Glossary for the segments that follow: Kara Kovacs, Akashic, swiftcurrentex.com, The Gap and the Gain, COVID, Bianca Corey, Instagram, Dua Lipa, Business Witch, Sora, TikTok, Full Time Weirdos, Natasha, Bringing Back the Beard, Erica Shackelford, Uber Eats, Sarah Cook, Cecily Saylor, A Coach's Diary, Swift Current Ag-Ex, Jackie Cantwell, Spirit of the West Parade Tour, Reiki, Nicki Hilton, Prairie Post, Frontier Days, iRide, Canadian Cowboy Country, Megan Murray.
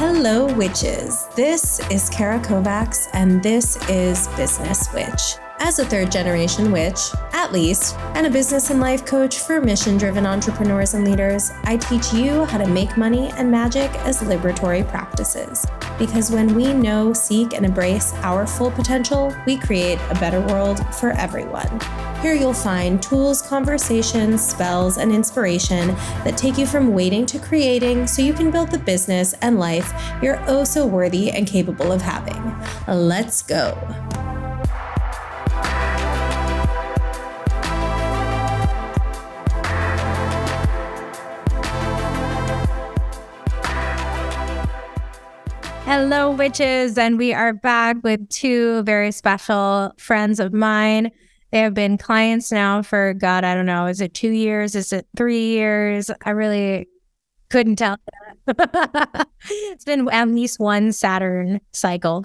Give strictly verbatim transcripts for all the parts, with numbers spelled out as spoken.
Hello, witches. This is Kara Kovacs, and this is Business Witch. As a third-generation witch, at least, and a business and life coach for mission-driven entrepreneurs and leaders, I teach you how to make money and magic as liberatory practices. Because when we know, seek, and embrace our full potential, we create a better world for everyone. Here you'll find tools, conversations, spells, and inspiration that take you from waiting to creating so you can build the business and life you're oh so worthy and capable of having. Let's go. Hello, witches, and we are back with two very special friends of mine. They have been clients now for, God, I don't know, is it two years? Is it three years? I really couldn't tell. It's been at least one Saturn cycle.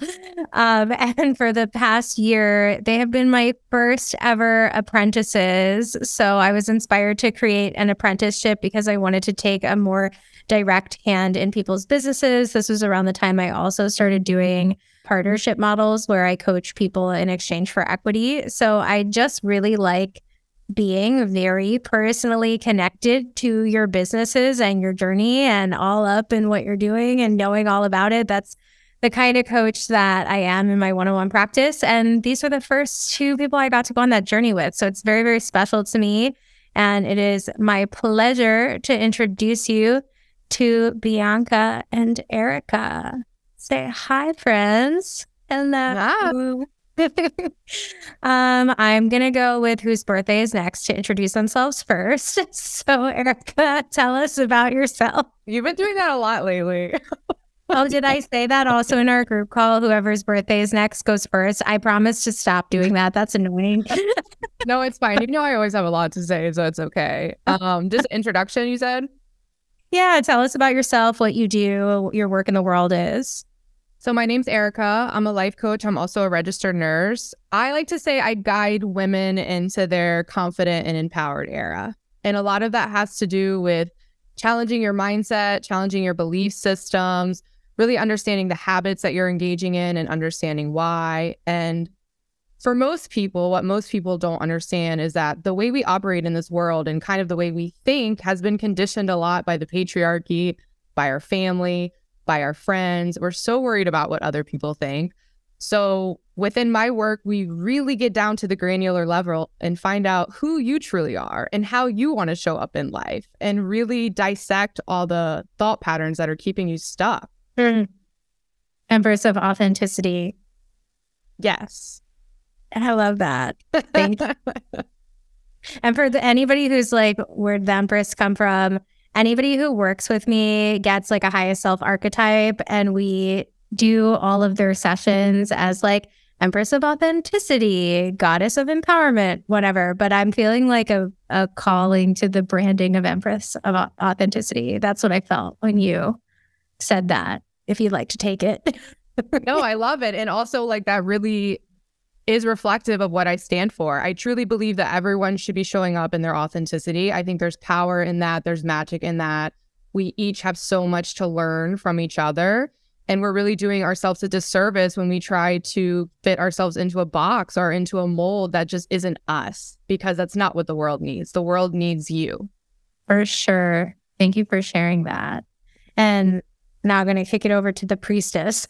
Um, and for the past year, they have been my first ever apprentices. So I was inspired to create an apprenticeship because I wanted to take a more direct hand in people's businesses. This was around the time I also started doing partnership models where I coach people in exchange for equity. So I just really like being very personally connected to your businesses and your journey and all up in what you're doing and knowing all about it. That's the kind of coach that I am in my one-on-one practice. And these are the first two people I got to go on that journey with. So it's very, very special to me. And it is my pleasure to introduce you to Bianca and Erica. Say hi, friends. Hello. Wow. um, I'm going to go with whose birthday is next to introduce themselves first. So, Erica, tell us about yourself. You've been doing that a lot lately. Oh, did I say that also in our group call? Whoever's birthday is next goes first. I promise to stop doing that. That's annoying. No, it's fine. You know, I always have a lot to say, so it's okay. Um, just introduction, you said? Yeah, tell us about yourself, what you do, what your work in the world is. So my name's Erica. I'm a life coach. I'm also a registered nurse. I like to say I guide women into their confident and empowered era. And a lot of that has to do with challenging your mindset, challenging your belief systems, really understanding the habits that you're engaging in and understanding why. And for most people, what most people don't understand is that the way we operate in this world and kind of the way we think has been conditioned a lot by the patriarchy, by our family, by our friends. We're so worried about what other people think. So within my work, we really get down to the granular level and find out who you truly are and how you want to show up in life and really dissect all the thought patterns that are keeping you stuck. Mm. Embers of authenticity. Yes. I love that. Thank you. And for the, anybody who's like, where'd the Empress come from? Anybody who works with me gets like a highest self archetype, and we do all of their sessions as like Empress of authenticity, goddess of empowerment, whatever. But I'm feeling like a, a calling to the branding of Empress of authenticity. That's what I felt when you said that, if you'd like to take it. No, I love it. And also like that really is reflective of what I stand for. I truly believe that everyone should be showing up in their authenticity. I think there's power in that. There's magic in that. We each have so much to learn from each other. And we're really doing ourselves a disservice when we try to fit ourselves into a box or into a mold that just isn't us, because that's not what the world needs. The world needs you. For sure. Thank you for sharing that. And now I'm going to kick it over to the priestess.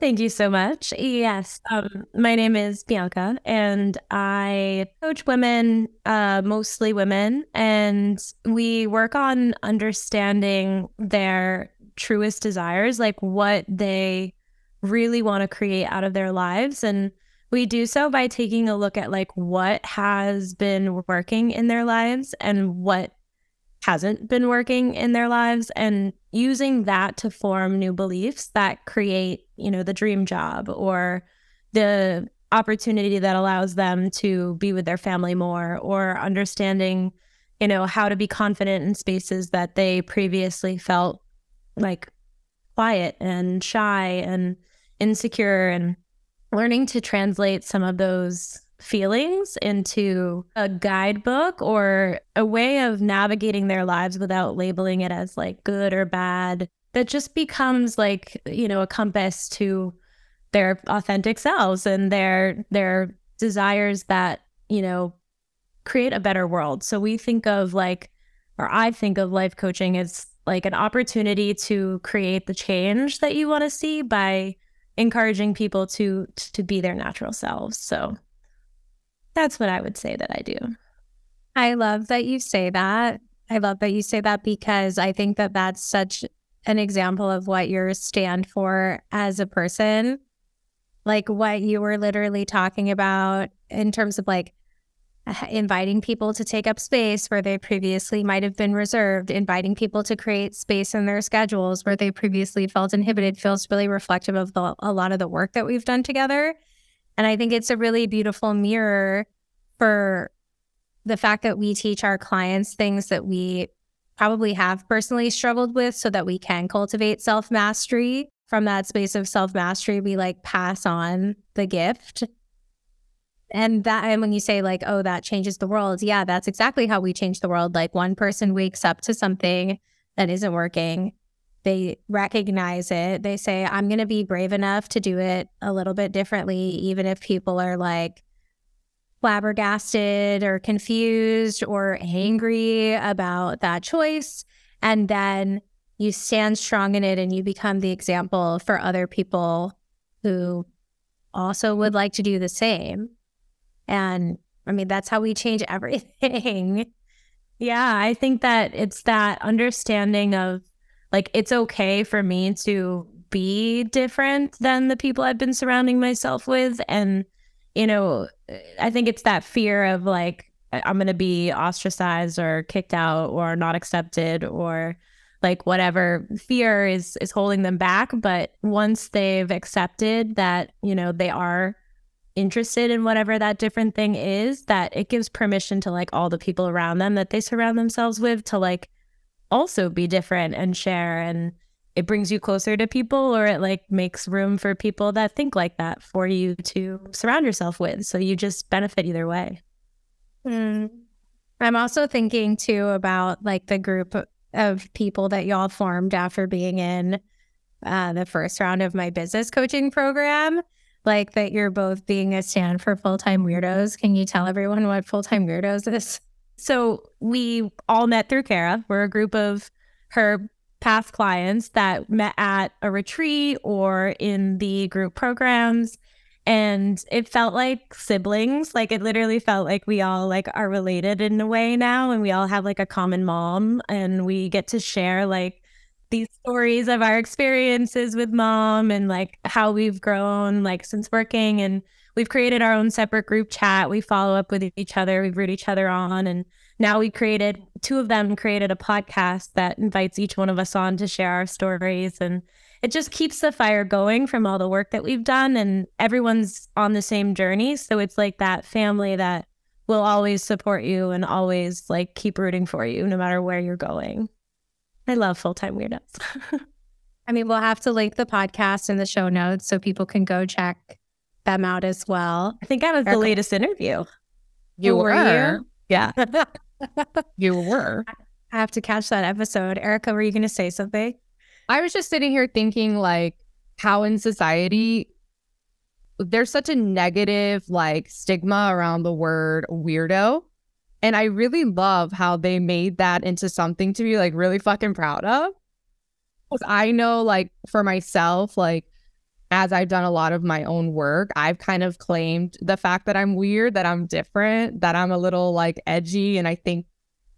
Thank you so much. Yes. Um, my name is Bianca, and I coach women, uh, mostly women, and we work on understanding their truest desires, like what they really want to create out of their lives. And we do so by taking a look at like what has been working in their lives and what hasn't been working in their lives, and using that to form new beliefs that create, you know, the dream job or the opportunity that allows them to be with their family more, or understanding, you know, how to be confident in spaces that they previously felt like quiet and shy and insecure, and learning to translate some of those feelings into a guidebook or a way of navigating their lives without labeling it as like good or bad, that just becomes like, you know, a compass to their authentic selves and their their desires that, you know, create a better world. So we think of like, or I think of life coaching as like an opportunity to create the change that you want to see by encouraging people to to be their natural selves. So that's what I would say that I do. I love that you say that. I love that you say that because I think that that's such an example of what you stand for as a person. Like what you were literally talking about in terms of like inviting people to take up space where they previously might have been reserved, inviting people to create space in their schedules where they previously felt inhibited, feels really reflective of the, a lot of the work that we've done together. And I think it's a really beautiful mirror for the fact that we teach our clients things that we probably have personally struggled with so that we can cultivate self-mastery. From that space of self-mastery, we like pass on the gift. And that, and when you say like, oh, that changes the world. Yeah, that's exactly how we change the world. Like one person wakes up to something that isn't working. They recognize it. They say, I'm going to be brave enough to do it a little bit differently, even if people are like flabbergasted or confused or angry about that choice. And then you stand strong in it and you become the example for other people who also would like to do the same. And I mean, that's how we change everything. Yeah, I think that it's that understanding of like, it's okay for me to be different than the people I've been surrounding myself with. And, you know, I think it's that fear of like, I'm going to be ostracized or kicked out or not accepted or like whatever fear is, is holding them back. But once they've accepted that, you know, they are interested in whatever that different thing is, that it gives permission to like all the people around them that they surround themselves with to like also be different and share, and it brings you closer to people, or it like makes room for people that think like that for you to surround yourself with, so you just benefit either way. mm. I'm also thinking too about like the group of people that y'all formed after being in uh, the first round of my business coaching program. Like that you're both being a stand for Full-Time Weirdos. Can you tell everyone what Full-Time Weirdos is? So we all met through Kara. We're a group of her past clients that met at a retreat or in the group programs. And it felt like siblings. Like it literally felt like we all like are related in a way now. And we all have like a common mom. And we get to share like these stories of our experiences with mom and like how we've grown like since working, and we've created our own separate group chat. We follow up with each other, we root each other on, and now we created two of them created a podcast that invites each one of us on to share our stories, and it just keeps the fire going from all the work that we've done, and everyone's on the same journey, so it's like that family that will always support you and always like keep rooting for you no matter where you're going. I love Full-Time Weirdos. I mean, we'll have to link the podcast in the show notes so people can go check them out as well. I think I was Erica. The latest interview. You were. were you? Yeah. You were. I have to catch that episode. Erica, were you going to say something? I was just sitting here thinking like how in society there's such a negative like stigma around the word weirdo. And I really love how they made that into something to be like really fucking proud of. Because I know like for myself, like as I've done a lot of my own work, I've kind of claimed the fact that I'm weird, that I'm different, that I'm a little like edgy and I think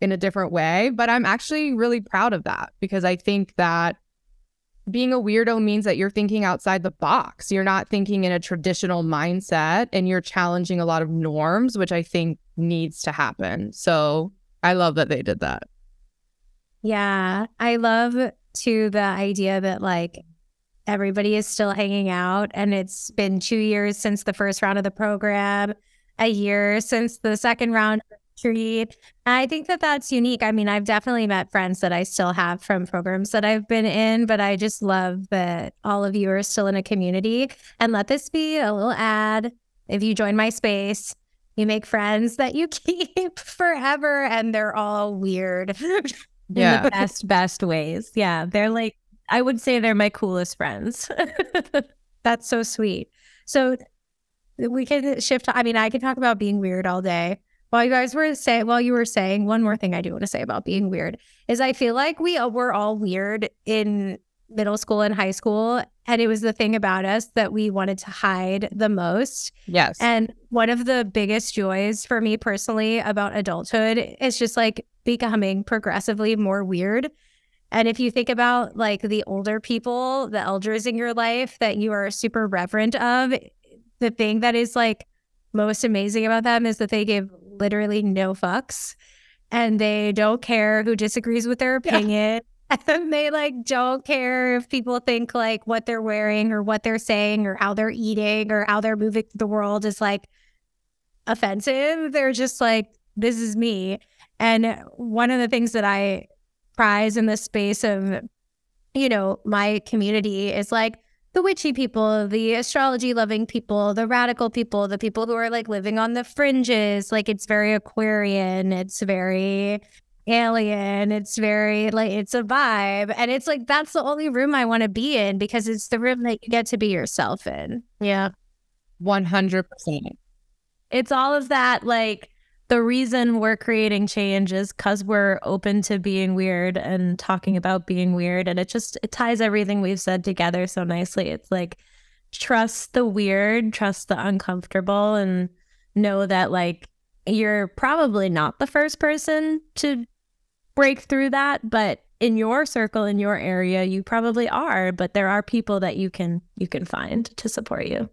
in a different way. But I'm actually really proud of that because I think that being a weirdo means that you're thinking outside the box. You're not thinking in a traditional mindset and you're challenging a lot of norms, which I think needs to happen. So I love that they did that. Yeah. I love too the idea that like everybody is still hanging out, and it's been two years since the first round of the program, a year since the second round of the retreat. And I think that that's unique. I mean, I've definitely met friends that I still have from programs that I've been in, but I just love that all of you are still in a community. And let this be a little ad. If you join my space, You make friends that you keep forever, and they're all weird. Yeah. In the best, best ways. Yeah. They're like, I would say they're my coolest friends. That's so sweet. So we can shift. I mean, I could talk about being weird all day. While you guys were saying, while you were saying, one more thing I do want to say about being weird is I feel like we were all weird in middle school and high school. And it was the thing about us that we wanted to hide the most. Yes. And one of the biggest joys for me personally about adulthood is just like becoming progressively more weird. And if you think about like the older people, the elders in your life that you are super reverent of, the thing that is like most amazing about them is that they give literally no fucks and they don't care who disagrees with their opinion. Yeah. And they like don't care if people think like what they're wearing or what they're saying or how they're eating or how they're moving through the world is like offensive. They're just like, this is me. And one of the things that I prize in the space of, you know, my community is like the witchy people, the astrology loving people, the radical people, the people who are like living on the fringes. Like it's very Aquarian. It's very alien. It's very like, it's a vibe. And it's like, that's the only room I want to be in because it's the room that you get to be yourself in. Yeah. one hundred percent. It's all of that. Like the reason we're creating change is because we're open to being weird and talking about being weird. And it just, it ties everything we've said together so nicely. It's like, trust the weird, trust the uncomfortable, and know that like, you're probably not the first person to break through that, but in your circle, in your area, you probably are, but there are people that you can you can find to support you.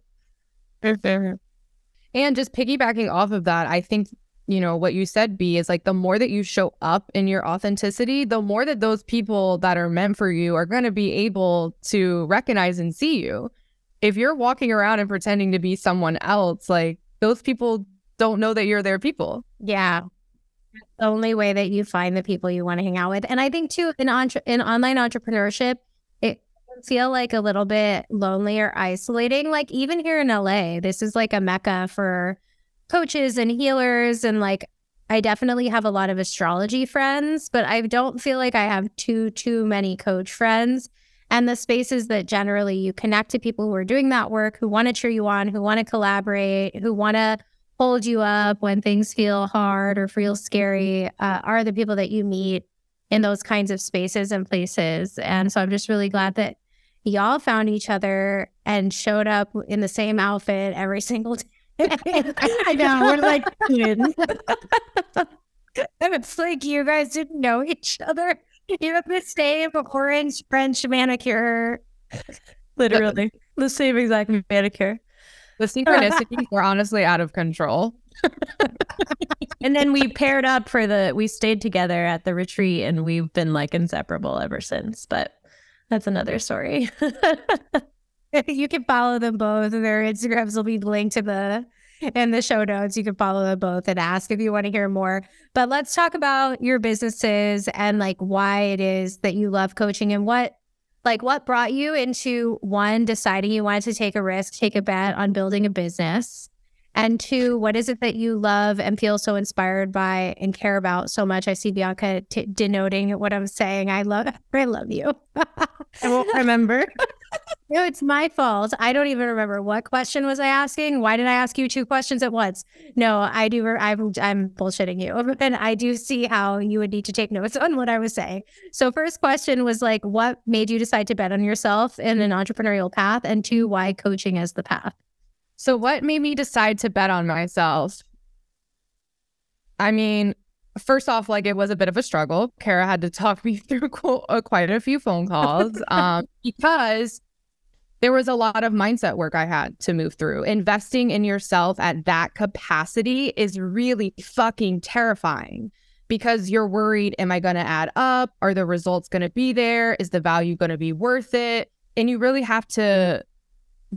And just piggybacking off of that, I think, you know, what you said, B, is like the more that you show up in your authenticity, the more that those people that are meant for you are going to be able to recognize and see you. If you're walking around and pretending to be someone else, like those people don't know that you're their people. Yeah. The only way that you find the people you want to hang out with. And I think too, in, entre- in online entrepreneurship, it can feel like a little bit lonely or isolating. Like even here in L A, this is like a mecca for coaches and healers. And like, I definitely have a lot of astrology friends, but I don't feel like I have too, too many coach friends. And the spaces that generally you connect to people who are doing that work, who want to cheer you on, who want to collaborate, who want to hold you up when things feel hard or feel scary uh, are the people that you meet in those kinds of spaces and places. And so I'm just really glad that y'all found each other and showed up in the same outfit every single day. I know, we're like twins. And it's like you guys didn't know each other. You have the same orange French manicure. Literally, the same exact manicure. The synchronicities were honestly out of control. And then we paired up for the, we stayed together at the retreat and we've been like inseparable ever since, but that's another story. You can follow them both and their Instagrams will be linked to the, in the show notes. You can follow them both and ask if you want to hear more, but let's talk about your businesses and like why it is that you love coaching and what Like what brought you into, one, deciding you wanted to take a risk, take a bet on building a business, and two, what is it that you love and feel so inspired by and care about so much? I see Bianca t- denoting what I'm saying. I love, I love you. I won't remember. No, it's my fault. I don't even remember what question was I asking. Why did I ask you two questions at once? No, I do. I'm, I'm bullshitting you. And I do see how you would need to take notes on what I was saying. So first question was like, what made you decide to bet on yourself in an entrepreneurial path? And two, why coaching as the path? So what made me decide to bet on myself? I mean, first off, like it was a bit of a struggle. Kara had to talk me through quite a few phone calls um, because there was a lot of mindset work I had to move through. Investing in yourself at that capacity is really fucking terrifying because you're worried, am I going to add up? Are the results going to be there? Is the value going to be worth it? And you really have to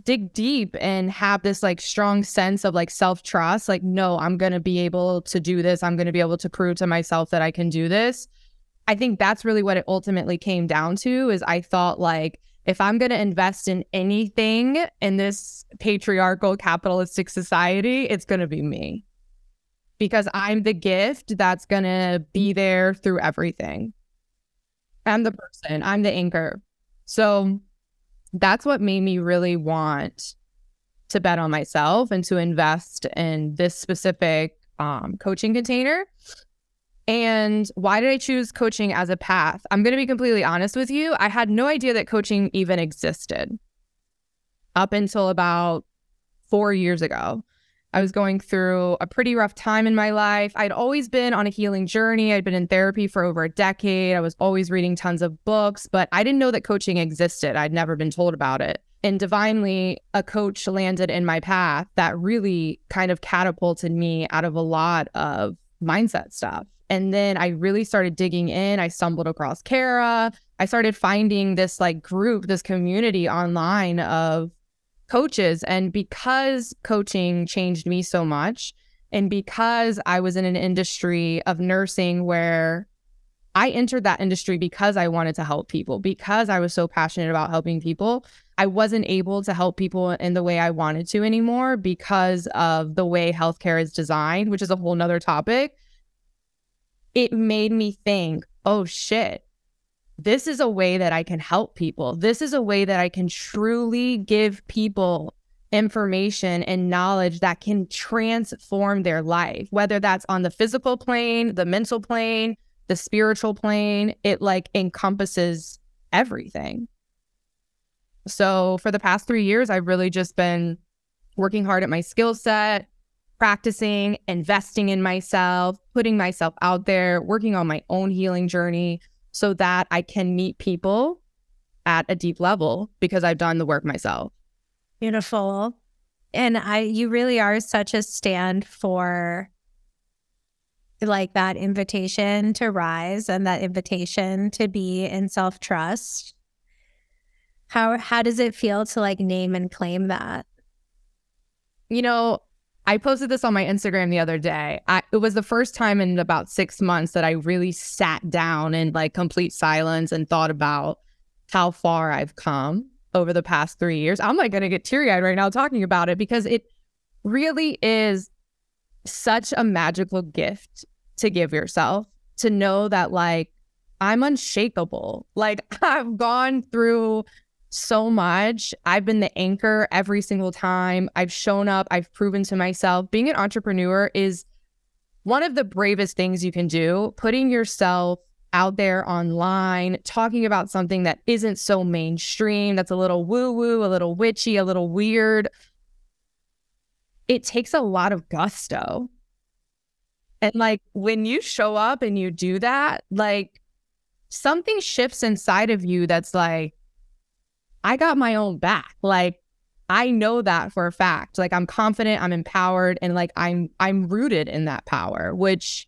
dig deep and have this like strong sense of like self-trust, like, no, I'm going to be able to do this. I'm going to be able to prove to myself that I can do this. I think that's really what it ultimately came down to is I thought like, if I'm going to invest in anything in this patriarchal capitalistic society, it's going to be me. because I'm the gift that's going to be there through everything. I'm the person, I'm the anchor. So that's what made me really want to bet on myself and to invest in this specific um, coaching container. And why did I choose coaching as a path? I'm going to be completely honest with you. I had no idea that coaching even existed up until about four years ago. I was going through a pretty rough time in my life. I'd always been on a healing journey. I'd been in therapy for over a decade. I was always reading tons of books, but I didn't know that coaching existed. I'd never been told about it. And divinely, a coach landed in my path that really kind of catapulted me out of a lot of mindset stuff. And then I really started digging in. I stumbled across Kara. I started finding this like group, this community online of coaches. And because coaching changed me so much, and because I was in an industry of nursing where I entered that industry because I wanted to help people, because I was so passionate about helping people, I wasn't able to help people in the way I wanted to anymore because of the way healthcare is designed, which is a whole nother topic. It made me think, oh shit, this is a way that I can help people. This is a way that I can truly give people information and knowledge that can transform their life, whether that's on the physical plane, the mental plane, the spiritual plane. It like encompasses everything. So for the past three years, I've really just been working hard at my skill set, practicing, investing in myself, putting myself out there, working on my own healing journey, so that I can meet people at a deep level because I've done the work myself. Beautiful. And I, you really are such a stand for like that invitation to rise and that invitation to be in self-trust. How, how does it feel to like name and claim that? You know, I posted this on my Instagram the other day. I, it was the first time in about six months that I really sat down in like complete silence and thought about how far I've come over the past three years. I'm like going to get teary-eyed right now talking about it because it really is such a magical gift to give yourself, to know that like I'm unshakable. Like I've gone through so much. I've been the anchor every single time. I've shown up. I've proven to myself. Being an entrepreneur is one of the bravest things you can do. Putting yourself out there online, talking about something that isn't so mainstream, that's a little woo-woo, a little witchy, a little weird. It takes a lot of gusto. And like when you show up and you do that, like something shifts inside of you that's like, I got my own back. Like, I know that for a fact. Like, I'm confident, I'm empowered, and like, I'm I'm rooted in that power, which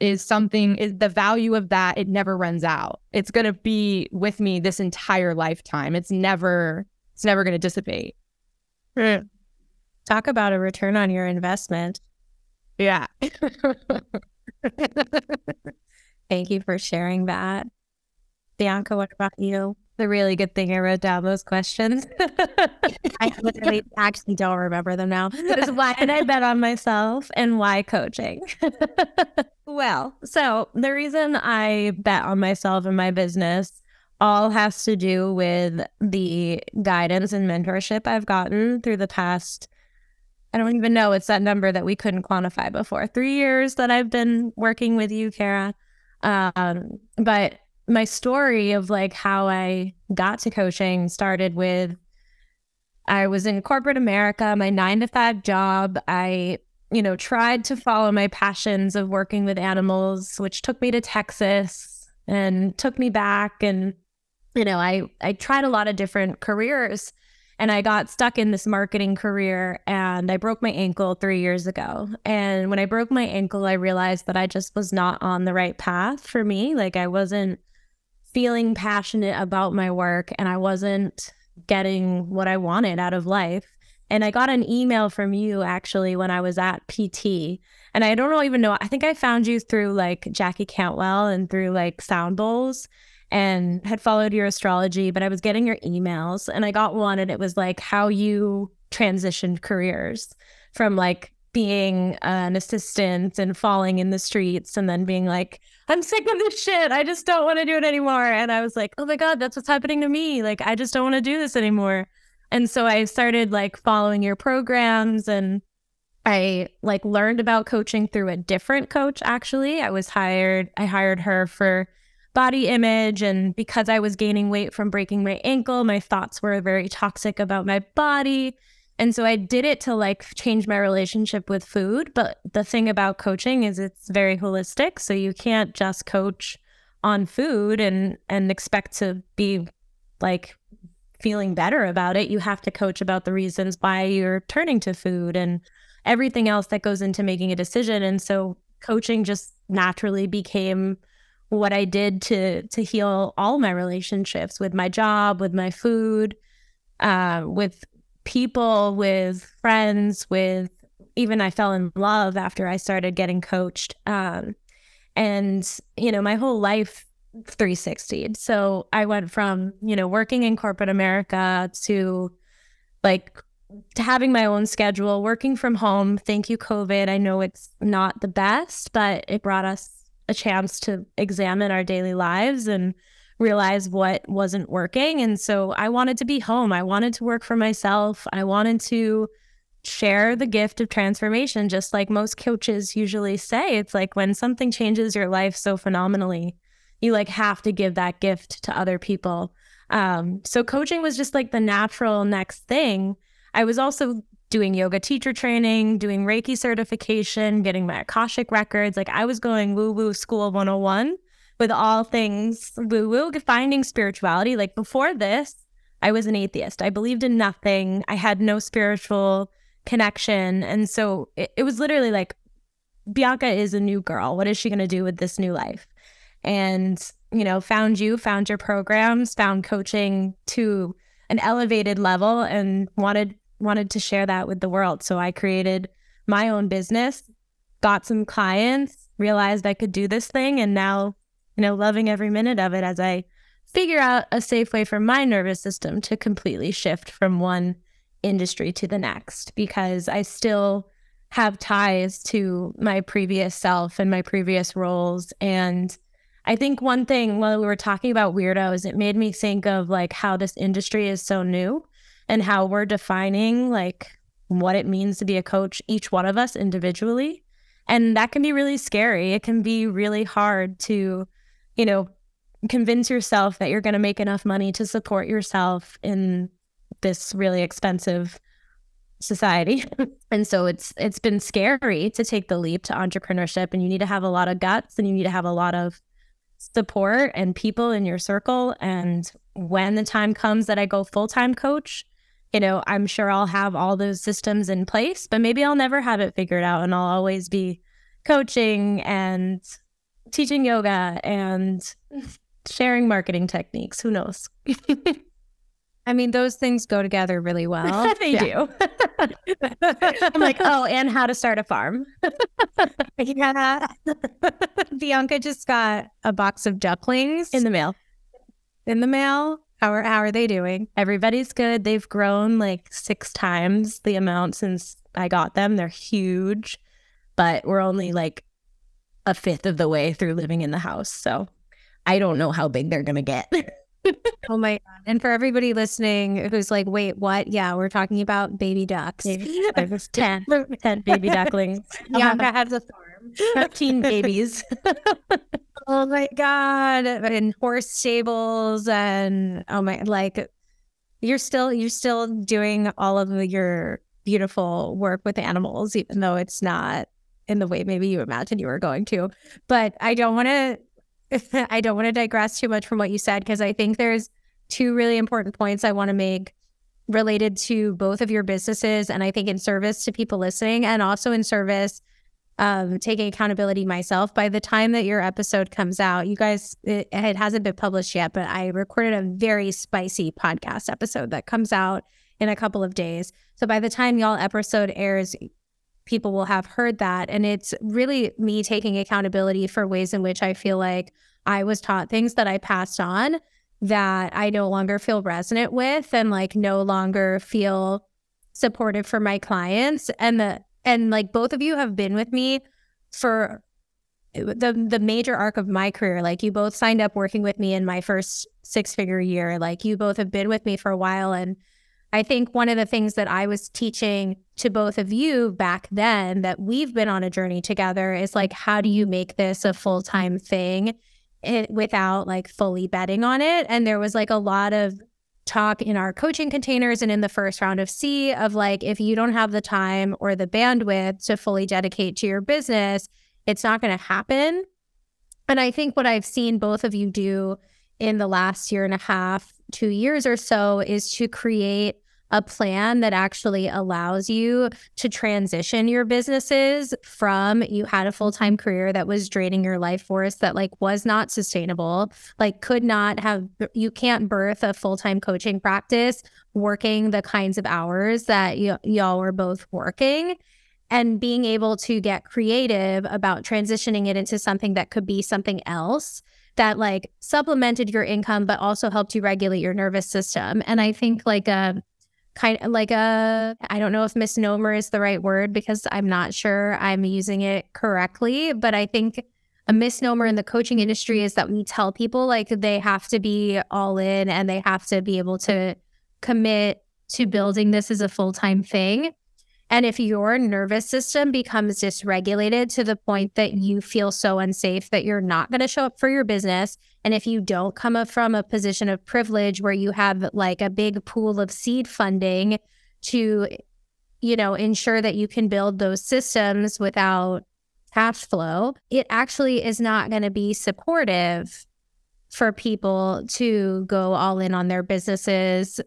is something, is the value of that, it never runs out. It's going to be with me this entire lifetime. It's never, it's never going to dissipate. Mm. Talk about a return on your investment. Yeah. Thank you for sharing that. Bianca, what about you? The really good thing I wrote down those questions. I literally actually don't remember them now. Is why did I bet on myself and why coaching? Well, so the reason I bet on myself and my business all has to do with the guidance and mentorship I've gotten through the past, I don't even know, it's that number that we couldn't quantify before, three years that I've been working with you, Kara. Um, but my story of like how I got to coaching started with, I was in corporate America, my nine to five job. I, you know, tried to follow my passions of working with animals, which took me to Texas and took me back. And, you know, I, I tried a lot of different careers and I got stuck in this marketing career and I broke my ankle three years ago. And when I broke my ankle, I realized that I just was not on the right path for me. Like I wasn't feeling passionate about my work and I wasn't getting what I wanted out of life. And I got an email from you actually when I was at P T, and I don't even know, I think I found you through like Jackie Cantwell and through like Sound Bowls and had followed your astrology, but I was getting your emails and I got one and it was like how you transitioned careers from like being an assistant and falling in the streets and then being like, I'm sick of this shit. I just don't want to do it anymore. And I was like, oh my God, that's what's happening to me. Like, I just don't want to do this anymore. And so I started like following your programs, and I like learned about coaching through a different coach. Actually, I was hired, I hired her for body image. And because I was gaining weight from breaking my ankle, my thoughts were very toxic about my body. And so I did it to like change my relationship with food. But the thing about coaching is it's very holistic. So you can't just coach on food and, and expect to be like feeling better about it. You have to coach about the reasons why you're turning to food and everything else that goes into making a decision. And so coaching just naturally became what I did to, to heal all my relationships with my job, with my food, uh, with people, with friends, with even I fell in love after I started getting coached. Um, and, you know, my whole life three sixty'd. So I went from, you know, working in corporate America to like to having my own schedule, working from home. Thank you, COVID. I know it's not the best, but it brought us a chance to examine our daily lives and realize what wasn't working. And so I wanted to be home. I wanted to work for myself. I wanted to share the gift of transformation, just like most coaches usually say. It's like when something changes your life so phenomenally, you like have to give that gift to other people. Um, so coaching was just like the natural next thing. I was also doing yoga teacher training, doing Reiki certification, getting my Akashic records. Like I was going woo-woo school one oh one. With all things woo-woo, finding spirituality. Like before this, I was an atheist. I believed in nothing. I had no spiritual connection. And so it, it was literally like, Bianca is a new girl. What is she going to do with this new life? And, you know, found you, found your programs, found coaching to an elevated level and wanted wanted to share that with the world. So I created my own business, got some clients, realized I could do this thing, and now, you know, loving every minute of it as I figure out a safe way for my nervous system to completely shift from one industry to the next, because I still have ties to my previous self and my previous roles. And I think one thing, while we were talking about weirdos, it made me think of like how this industry is so new and how we're defining like what it means to be a coach, each one of us individually. And that can be really scary. It can be really hard to, you know, convince yourself that you're going to make enough money to support yourself in this really expensive society. And so it's it's been scary to take the leap to entrepreneurship, and you need to have a lot of guts and you need to have a lot of support and people in your circle. And when the time comes that I go full-time coach, you know, I'm sure I'll have all those systems in place, but maybe I'll never have it figured out, and I'll always be coaching and teaching yoga and sharing marketing techniques. Who knows? I mean, those things go together really well. They do. I'm like, oh, and how to start a farm. Yeah. Bianca just got a box of ducklings in the mail. In the mail. How are, how are they doing? Everybody's good. They've grown like six times the amount since I got them. They're huge, but we're only like a fifth of the way through living in the house. So I don't know how big they're going to get. Oh my God. And for everybody listening who's like, wait, what? Yeah, we're talking about baby ducks. Baby ducks. ten, ten baby ducklings. Bianca has a farm. fifteen babies. Oh my God. And horse stables and oh my, like you're still, you're still doing all of your beautiful work with animals, even though it's not in the way maybe you imagined you were going to. But I don't want to, I don't want to digress too much from what you said, because I think there's two really important points I want to make related to both of your businesses. And I think in service to people listening, and also in service um taking accountability myself. By the time that your episode comes out, you guys, it, it hasn't been published yet, but I recorded a very spicy podcast episode that comes out in a couple of days. So by the time y'all episode airs, people will have heard that. And it's really me taking accountability for ways in which I feel like I was taught things that I passed on that I no longer feel resonant with, and like no longer feel supportive for my clients. And the And like both of you have been with me for the the major arc of my career. Like you both signed up working with me in my first six figure year. Like you both have been with me for a while. And I think one of the things that I was teaching to both of you back then that we've been on a journey together is like, how do you make this a full-time thing it, without like fully betting on it? And there was like a lot of talk in our coaching containers and in the first round of C of like, if you don't have the time or the bandwidth to fully dedicate to your business, it's not going to happen. And I think what I've seen both of you do in the last year and a half, two years or so, is to create a plan that actually allows you to transition your businesses from you had a full-time career that was draining your life force, that like was not sustainable, like could not have, you can't birth a full-time coaching practice working the kinds of hours that y- y'all were both working, and being able to get creative about transitioning it into something that could be something else that like supplemented your income, but also helped you regulate your nervous system. And I think like a kind of like a, I don't know if misnomer is the right word because I'm not sure I'm using it correctly, but I think a misnomer in the coaching industry is that we tell people like they have to be all in and they have to be able to commit to building this as a full-time thing. And if your nervous system becomes dysregulated to the point that you feel so unsafe that you're not going to show up for your business, and if you don't come up from a position of privilege where you have like a big pool of seed funding to, you know, ensure that you can build those systems without cash flow, it actually is not going to be supportive for people to go all in on their businesses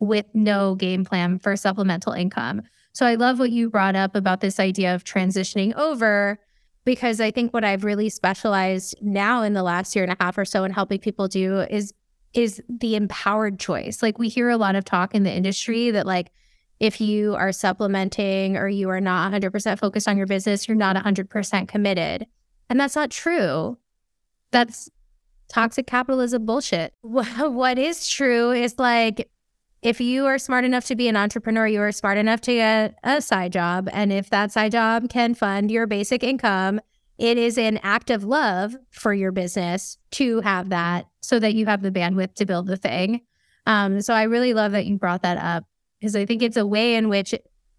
with no game plan for supplemental income. So I love what you brought up about this idea of transitioning over, because I think what I've really specialized now in the last year and a half or so in helping people do is is the empowered choice. Like we hear a lot of talk in the industry that like if you are supplementing or you are not one hundred percent focused on your business, you're not one hundred percent committed. And that's not true. That's toxic capitalism bullshit. What is true is like, if you are smart enough to be an entrepreneur, you are smart enough to get a side job. And if that side job can fund your basic income, it is an act of love for your business to have that so that you have the bandwidth to build the thing. Um, so I really love that you brought that up, because I think it's a way in which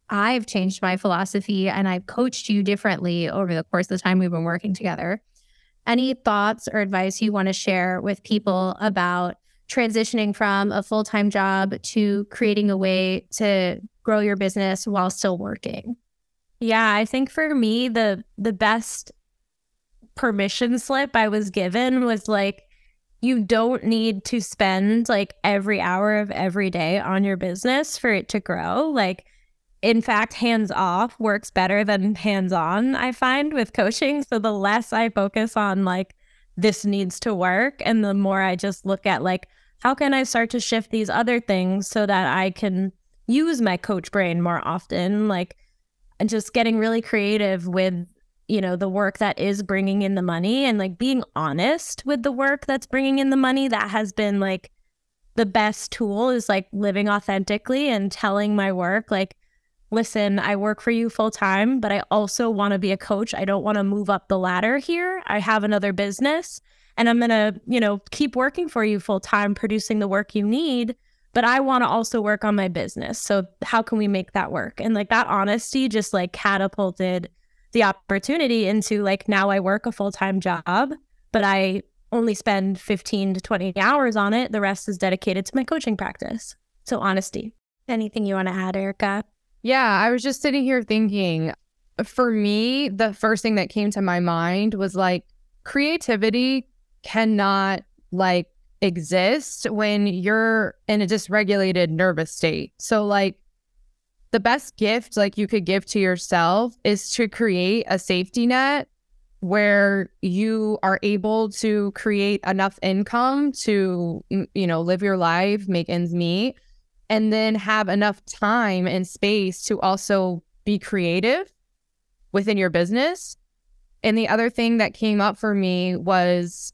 I've changed my philosophy and I've coached you differently over the course of the time we've been working together. Any thoughts or advice you want to share with people about transitioning from a full-time job to creating a way to grow your business while still working? Yeah, I think for me, the the best permission slip I was given was like, you don't need to spend like every hour of every day on your business for it to grow. Like, in fact, hands off works better than hands on, I find, with coaching. So the less I focus on like, this needs to work, and the more I just look at like, how can I start to shift these other things so that I can use my coach brain more often? Like, and just getting really creative with, you know, the work that is bringing in the money, and like being honest with the work that's bringing in the money. That has been like the best tool, is like living authentically and telling my work like, listen, I work for you full time, but I also want to be a coach. I don't want to move up the ladder here. I have another business and I'm going to, you know, keep working for you full time, producing the work you need, but I want to also work on my business. So how can we make that work? And like that honesty just like catapulted the opportunity into like, now I work a full time job, but I only spend fifteen to twenty hours on it. The rest is dedicated to my coaching practice. So honesty. Anything you want to add, Erica? Yeah, I was just sitting here thinking, for me, the first thing that came to my mind was like, creativity cannot like exist when you're in a dysregulated nervous state. So like the best gift like you could give to yourself is to create a safety net where you are able to create enough income to, you know, live your life, make ends meet, and then have enough time and space to also be creative within your business. And the other thing that came up for me was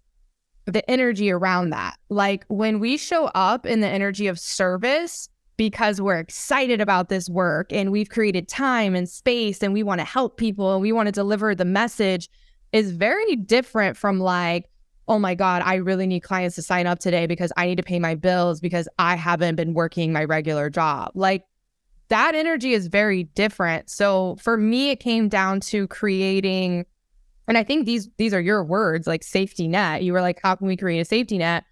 the energy around that. Like when we show up in the energy of service, because we're excited about this work and we've created time and space and we want to help people and we want to deliver the message, is very different from like, oh my God, I really need clients to sign up today because I need to pay my bills because I haven't been working my regular job. Like, that energy is very different. So for me, it came down to creating, and I think these these are your words, like safety net. You were like, how can we create a safety net?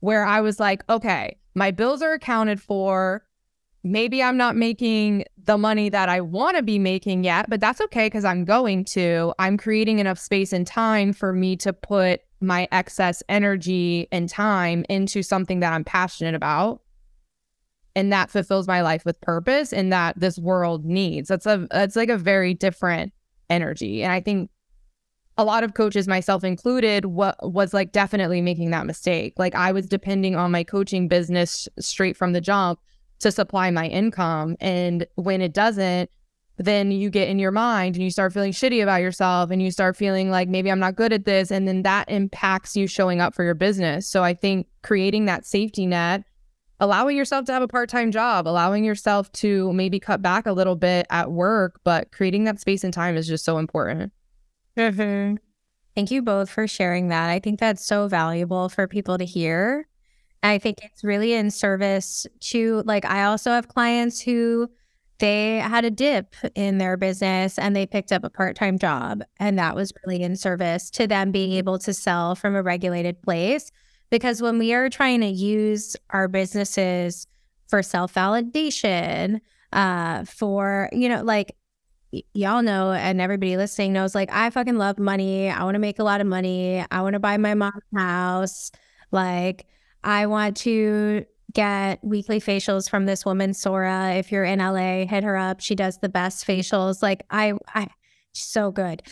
Where I was like, okay, my bills are accounted for. Maybe I'm not making the money that I want to be making yet, but that's okay because I'm going to. I'm creating enough space and time for me to put my excess energy and time into something that I'm passionate about. And that fulfills my life with purpose and that this world needs. That's a that's like a very different energy. And I think a lot of coaches, myself included, what was like definitely making that mistake. Like, I was depending on my coaching business straight from the jump to supply my income. And when it doesn't, then you get in your mind and you start feeling shitty about yourself and you start feeling like, maybe I'm not good at this. And then that impacts you showing up for your business. So I think creating that safety net, allowing yourself to have a part-time job, allowing yourself to maybe cut back a little bit at work, but creating that space and time is just so important. Mm-hmm. Thank you both for sharing that. I think that's so valuable for people to hear. I think it's really in service to, like, I also have clients who they had a dip in their business and they picked up a part-time job, and that was really in service to them being able to sell from a regulated place. Because when we are trying to use our businesses for self-validation, uh, for, you know, like y- y'all know, and everybody listening knows, like, I fucking love money. I want to make a lot of money. I want to buy my mom's house. Like, I want to get weekly facials from this woman, Sora. If you're in L A, hit her up. She does the best facials. Like, I, I, she's so good.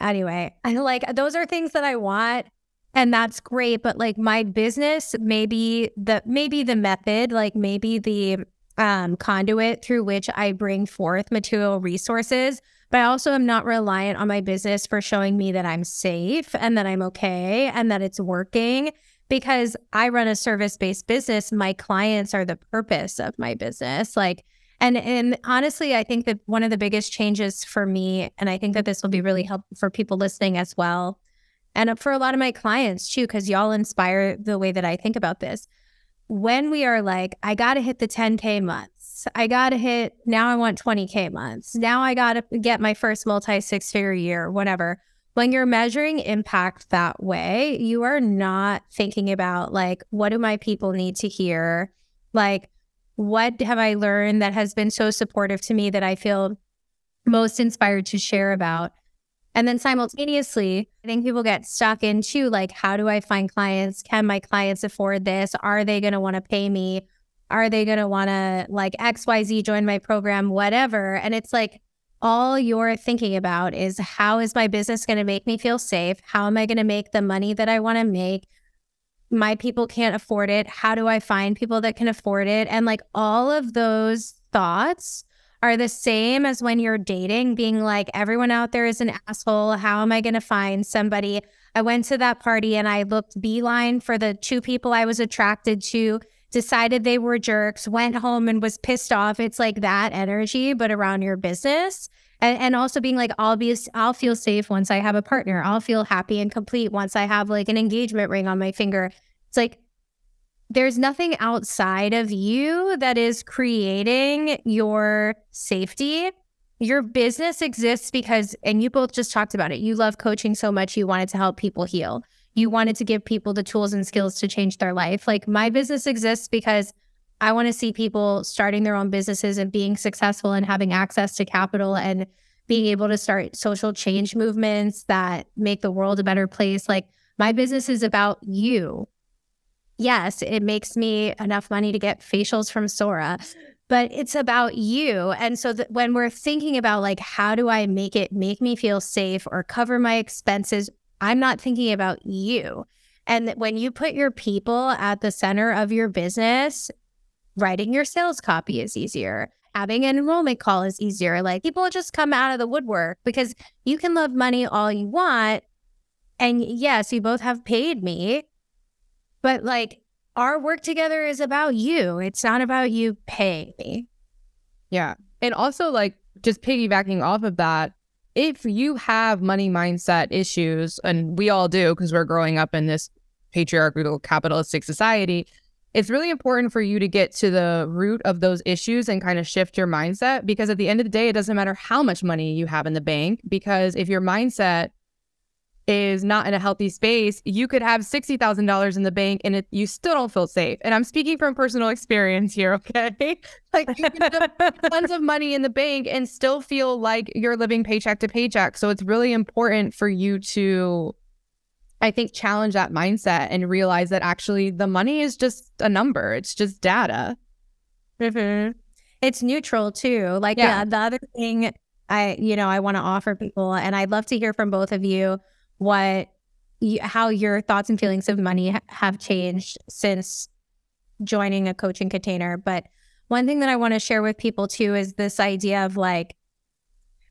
Anyway, I like, those are things that I want. And that's great, but like, my business, maybe the maybe the method, like maybe the um, conduit through which I bring forth material resources, but I also am not reliant on my business for showing me that I'm safe and that I'm okay and that it's working, because I run a service-based business. My clients are the purpose of my business. Like, and and honestly, I think that one of the biggest changes for me, and I think that this will be really helpful for people listening as well, and for a lot of my clients too, because y'all inspire the way that I think about this. When we are like, I got to hit the ten K months. I got to hit, now I want twenty K months. Now I got to get my first multi six figure year, whatever. When you're measuring impact that way, you are not thinking about like, what do my people need to hear? Like, what have I learned that has been so supportive to me that I feel most inspired to share about? And then simultaneously, I think people get stuck into like, how do I find clients? Can my clients afford this? Are they going to want to pay me? Are they going to want to like X Y Z join my program, whatever? And it's like, all you're thinking about is, how is my business going to make me feel safe? How am I going to make the money that I want to make? My people can't afford it. How do I find people that can afford it? And like, all of those thoughts are the same as when you're dating, being like, everyone out there is an asshole. How am I going to find somebody? I went to that party and I looked beeline for the two people I was attracted to, decided they were jerks, went home and was pissed off. It's like that energy, but around your business. And, and also being like, I'll be, I'll feel safe once I have a partner. I'll feel happy and complete once I have like an engagement ring on my finger. It's like, there's nothing outside of you that is creating your safety. Your business exists because, and you both just talked about it, you love coaching so much, you wanted to help people heal. You wanted to give people the tools and skills to change their life. Like, my business exists because I want to see people starting their own businesses and being successful and having access to capital and being able to start social change movements that make the world a better place. Like, my business is about you. Yes, it makes me enough money to get facials from Sora, but it's about you. And so th- when we're thinking about like, how do I make it make me feel safe or cover my expenses, I'm not thinking about you. And th- when you put your people at the center of your business, writing your sales copy is easier. Having an enrollment call is easier. Like, people just come out of the woodwork, because you can love money all you want. And yes, you both have paid me. But like, our work together is about you. It's not about you paying me. Yeah. And also, like, just piggybacking off of that, if you have money mindset issues, and we all do because we're growing up in this patriarchal capitalistic society, it's really important for you to get to the root of those issues and kind of shift your mindset, because at the end of the day, it doesn't matter how much money you have in the bank, because if your mindset is not in a healthy space, you could have sixty thousand dollars in the bank and it, you still don't feel safe. And I'm speaking from personal experience here, okay? Like, you can have tons of money in the bank and still feel like you're living paycheck to paycheck. So it's really important for you to, I think, challenge that mindset and realize that actually the money is just a number. It's just data. Mm-hmm. It's neutral too. Like, yeah. yeah, the other thing I, you know, I want to offer people, and I'd love to hear from both of you, what, you, how your thoughts and feelings of money ha- have changed since joining a coaching container. But one thing that I want to share with people too is this idea of like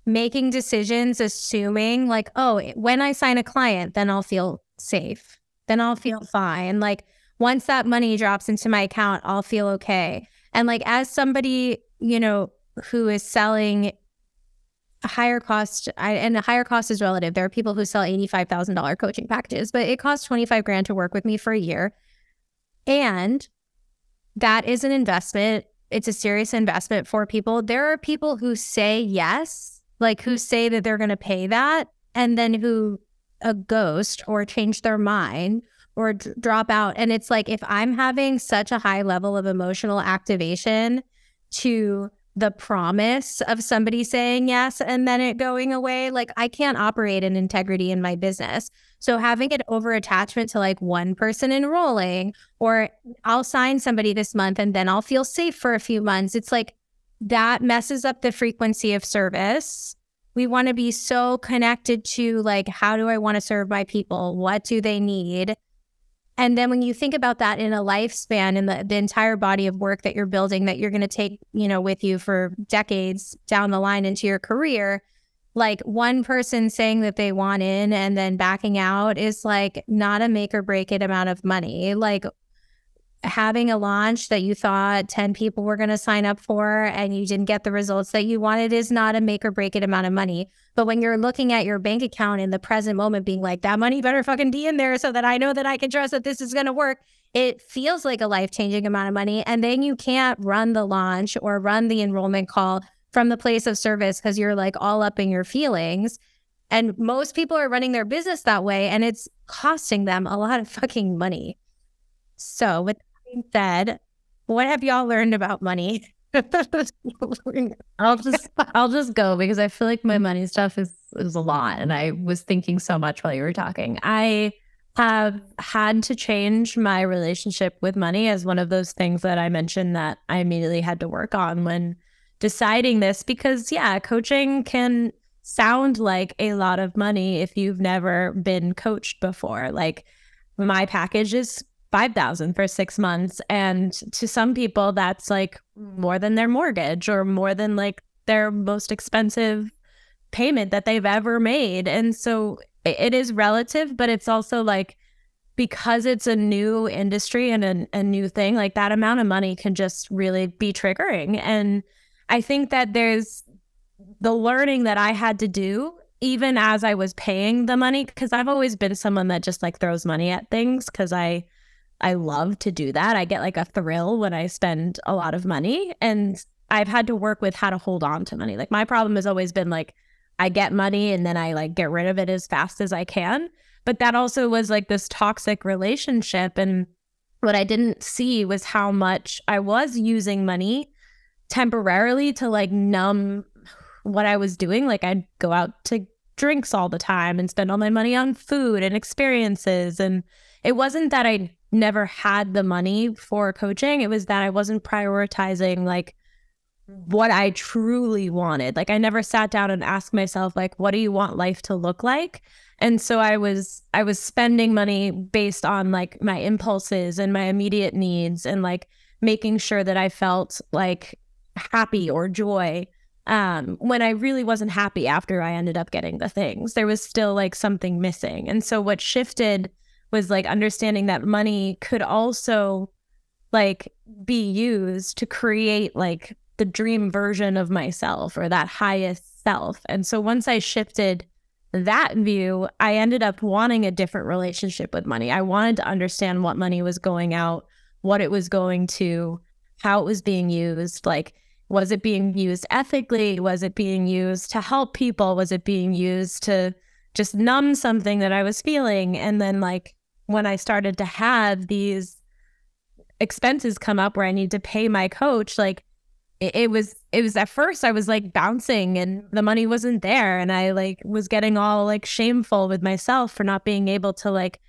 making decisions, assuming like, oh, when I sign a client, then I'll feel safe. Then I'll feel fine. Like, once that money drops into my account, I'll feel okay. And like, as somebody, you know, who is selling higher cost, I, and the higher cost is relative. There are people who sell eighty-five thousand dollars coaching packages, but it costs twenty-five grand to work with me for a year. And that is an investment. It's a serious investment for people. There are people who say yes, like who say that they're going to pay that, and then who a ghost or change their mind or d- drop out. And it's like, if I'm having such a high level of emotional activation to the promise of somebody saying yes and then it going away, like, I can't operate in integrity in my business. So having an over attachment to like one person enrolling, or I'll sign somebody this month and then I'll feel safe for a few months, it's like that messes up the frequency of service. We want to be so connected to like, how do I want to serve my people? What do they need? And then when you think about that in a lifespan and the, the entire body of work that you're building that you're going to take, you know, with you for decades down the line into your career, like one person saying that they want in and then backing out is like not a make or break it amount of money. Like having a launch that you thought ten people were going to sign up for and you didn't get the results that you wanted is not a make or break it amount of money. But when you're looking at your bank account in the present moment being like, that money better fucking be in there so that I know that I can trust that this is going to work, it feels like a life-changing amount of money. And then you can't run the launch or run the enrollment call from the place of service because you're like all up in your feelings. And most people are running their business that way and it's costing them a lot of fucking money. So with that being said, what have y'all learned about money? I'll just I'll just go because I feel like my money stuff is, is a lot, and I was thinking so much while you were talking. I have had to change my relationship with money as one of those things that I mentioned that I immediately had to work on when deciding this, because yeah, coaching can sound like a lot of money if you've never been coached before. Like my package is five thousand dollars for six months. And to some people, that's like more than their mortgage or more than like their most expensive payment that they've ever made. And so it is relative, but it's also like, because it's a new industry and a, a new thing, like that amount of money can just really be triggering. And I think that there's the learning that I had to do even as I was paying the money, because I've always been someone that just like throws money at things because I I love to do that. I get like a thrill when I spend a lot of money, and I've had to work with how to hold on to money. Like my problem has always been like, I get money and then I like get rid of it as fast as I can. But that also was like this toxic relationship. And what I didn't see was how much I was using money temporarily to like numb what I was doing. Like I'd go out to drinks all the time and spend all my money on food and experiences. And it wasn't that I never had the money for coaching. It was that I wasn't prioritizing like what I truly wanted. Like I never sat down and asked myself like, what do you want life to look like? And so I was I was spending money based on like my impulses and my immediate needs and like making sure that I felt like happy or joy um, when I really wasn't happy after I ended up getting the things. There was still like something missing. And so what shifted was like understanding that money could also like be used to create like the dream version of myself or that highest self. And so once I shifted that view, I ended up wanting a different relationship with money. I wanted to understand what money was going out, what it was going to, how it was being used. Like, was it being used ethically? Was it being used to help people? Was it being used to just numb something that I was feeling? And then like when I started to have these expenses come up where I need to pay my coach, like it, it was, it was at first I was like bouncing and the money wasn't there. And I like was getting all like shameful with myself for not being able to like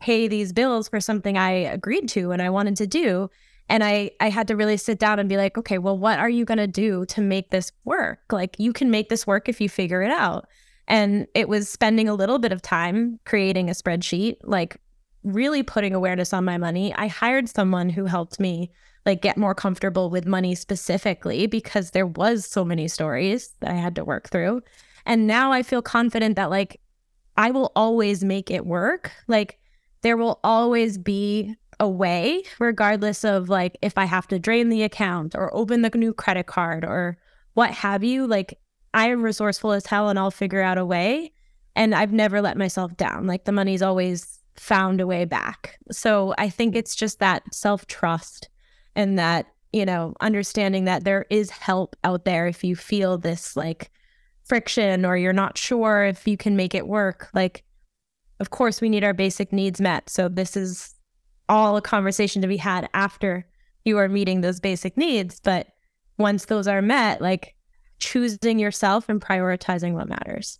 pay these bills for something I agreed to and I wanted to do. And I, I had to really sit down and be like, okay, well, what are you going to do to make this work? Like, you can make this work if you figure it out. And it was spending a little bit of time creating a spreadsheet, like really putting awareness on my money. I hired someone who helped me like get more comfortable with money specifically because there was so many stories that I had to work through. And now I feel confident that like I will always make it work. Like there will always be a way, regardless of like if I have to drain the account or open the new credit card or what have you. Like I am resourceful as hell and I'll figure out a way. And I've never let myself down. Like the money's always found a way back. So I think it's just that self-trust and that, you know, understanding that there is help out there if you feel this like friction or you're not sure if you can make it work. Like, of course, we need our basic needs met. So this is all a conversation to be had after you are meeting those basic needs. But once those are met, like choosing yourself and prioritizing what matters.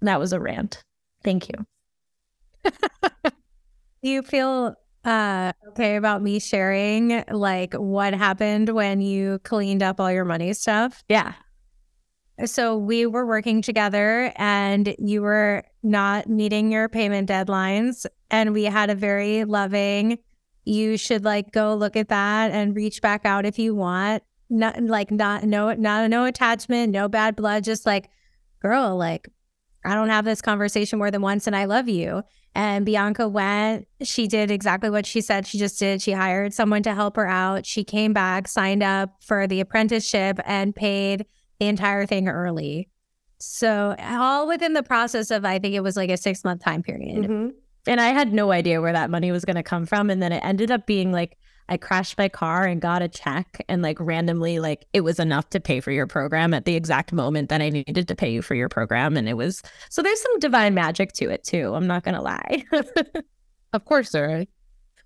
That was a rant. Thank you. Do you feel uh, okay about me sharing like what happened when you cleaned up all your money stuff? Yeah. So we were working together and you were not meeting your payment deadlines. And we had a very loving, you should like go look at that and reach back out if you want. Not like not no not no attachment, no bad blood, just like, girl, like I don't have this conversation more than once and I love you. And Bianca went, she did exactly what she said she just did. She hired someone to help her out. She came back, signed up for the apprenticeship and paid the entire thing early. So all within the process of, I think it was like a six month time period. Mm-hmm. And I had no idea where that money was going to come from. And then it ended up being like, I crashed my car and got a check and like randomly, like it was enough to pay for your program at the exact moment that I needed to pay you for your program. And it was, so there's some divine magic to it too. I'm not going to lie. Of course there is.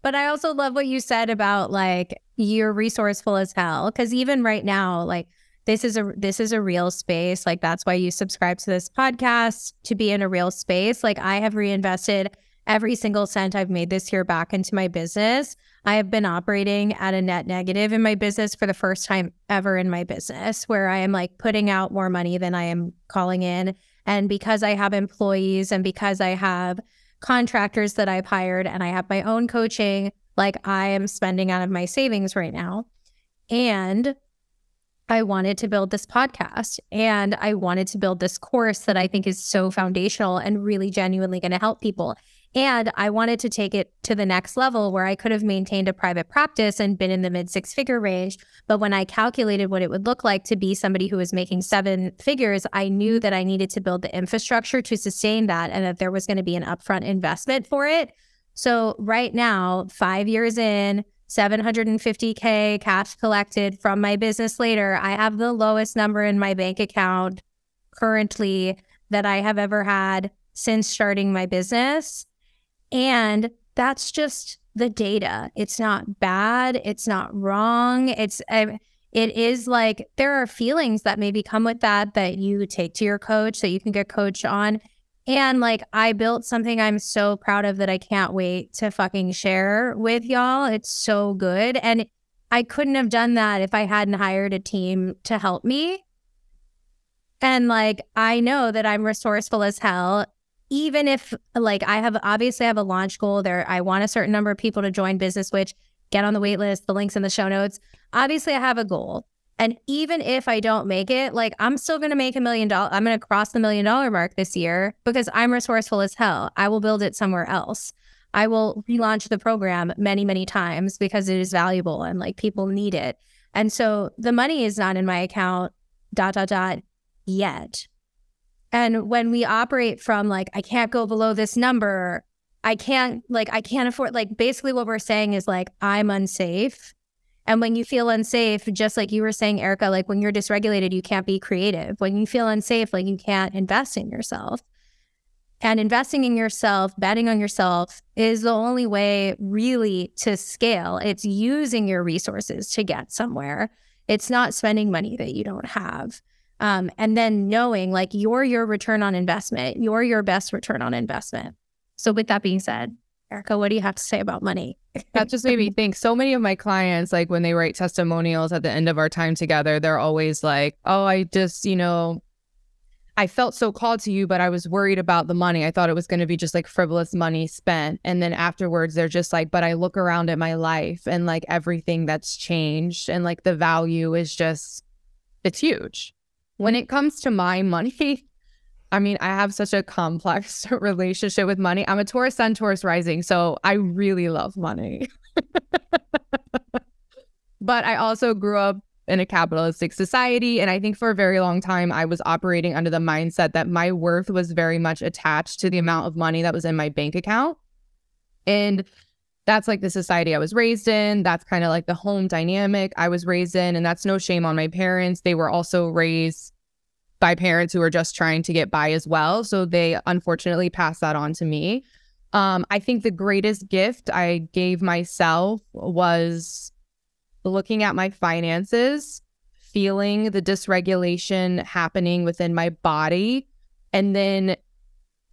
But I also love what you said about like, you're resourceful as hell. Cause even right now, like this is a, this is a real space. Like that's why you subscribe to this podcast, to be in a real space. Like I have reinvested every single cent I've made this year back into my business. I have been operating at a net negative in my business for the first time ever in my business, where I am like putting out more money than I am calling in. And because I have employees and because I have contractors that I've hired and I have my own coaching, like I am spending out of my savings right now. And I wanted to build this podcast and I wanted to build this course that I think is so foundational and really genuinely going to help people. And I wanted to take it to the next level where I could have maintained a private practice and been in the mid six figure range. But when I calculated what it would look like to be somebody who was making seven figures, I knew that I needed to build the infrastructure to sustain that and that there was going to be an upfront investment for it. So right now, five years in, seven hundred fifty thousand cash collected from my business later, I have the lowest number in my bank account currently that I have ever had since starting my business. And that's just the data. It's not bad. It's not wrong. It's I, it is like there are feelings that maybe come with that that you take to your coach that you can get coached on. And like I built something I'm so proud of that I can't wait to fucking share with y'all. It's so good. And I couldn't have done that if I hadn't hired a team to help me. And like I know that I'm resourceful as hell. Even if like I have obviously I have a launch goal there, I want a certain number of people to join Business Witch, get on the wait list, the link's in the show notes. Obviously I have a goal. And even if I don't make it, like I'm still going to make a million dollars. I'm going to cross the million dollar mark this year because I'm resourceful as hell. I will build it somewhere else. I will relaunch the program many, many times because it is valuable and like people need it. And so the money is not in my account, dot, dot, dot, yet. And when we operate from like, I can't go below this number, I can't like, I can't afford, like basically what we're saying is like, I'm unsafe. And when you feel unsafe, just like you were saying, Erica, like when you're dysregulated, you can't be creative. When you feel unsafe, like you can't invest in yourself. And investing in yourself, betting on yourself is the only way really to scale. It's using your resources to get somewhere. It's not spending money that you don't have. Um, and then knowing like you're your return on investment, you're your best return on investment. So with that being said, Erica, what do you have to say about money? That just made me think. So many of my clients, like when they write testimonials at the end of our time together, they're always like, oh, I just, you know, I felt so called to you, but I was worried about the money. I thought it was going to be just like frivolous money spent. And then afterwards, they're just like, but I look around at my life and like everything that's changed. And like the value is just, it's huge. When it comes to my money, I mean, I have such a complex relationship with money. I'm a Taurus sun, Taurus rising, so I really love money. But I also grew up in a capitalistic society, and I think for a very long time, I was operating under the mindset that my worth was very much attached to the amount of money that was in my bank account. And that's like the society I was raised in. That's kind of like the home dynamic I was raised in, and that's no shame on my parents. They were also raised by parents who are just trying to get by as well. So they unfortunately passed that on to me. Um, I think the greatest gift I gave myself was looking at my finances, feeling the dysregulation happening within my body, and then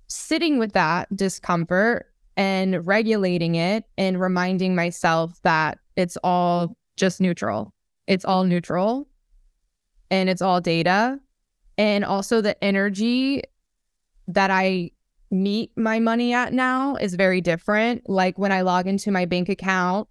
sitting with that discomfort and regulating it and reminding myself that it's all just neutral. It's all neutral and it's all data. And also the energy that I meet my money at now is very different. Like when I log into my bank account,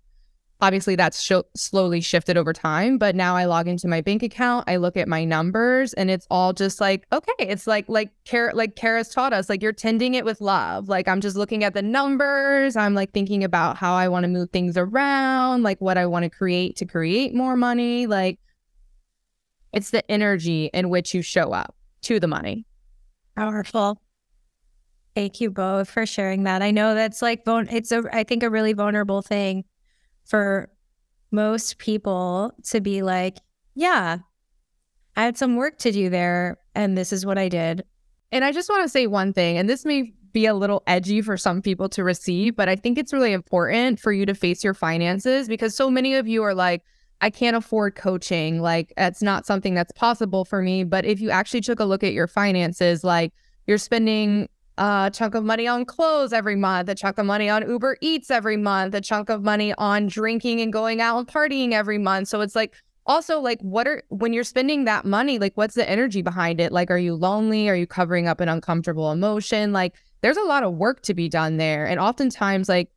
obviously that's sh- slowly shifted over time. But now I log into my bank account, I look at my numbers, and it's all just like, okay, it's like like Kara, like Kara's taught us, like you're tending it with love. Like I'm just looking at the numbers. I'm like thinking about how I want to move things around, like what I want to create to create more money, like. It's the energy in which you show up to the money. Powerful. Thank you both for sharing that. I know that's like, it's a, I think a really vulnerable thing for most people to be like, yeah, I had some work to do there and this is what I did. And I just want to say one thing, and this may be a little edgy for some people to receive, but I think it's really important for you to face your finances, because so many of you are like, I can't afford coaching. Like, it's not something that's possible for me. But if you actually took a look at your finances, like you're spending a chunk of money on clothes every month, a chunk of money on Uber Eats every month, a chunk of money on drinking and going out and partying every month. So it's like, also like, what are, when you're spending that money, like what's the energy behind it? Like, are you lonely? Are you covering up an uncomfortable emotion? Like there's a lot of work to be done there. And oftentimes like,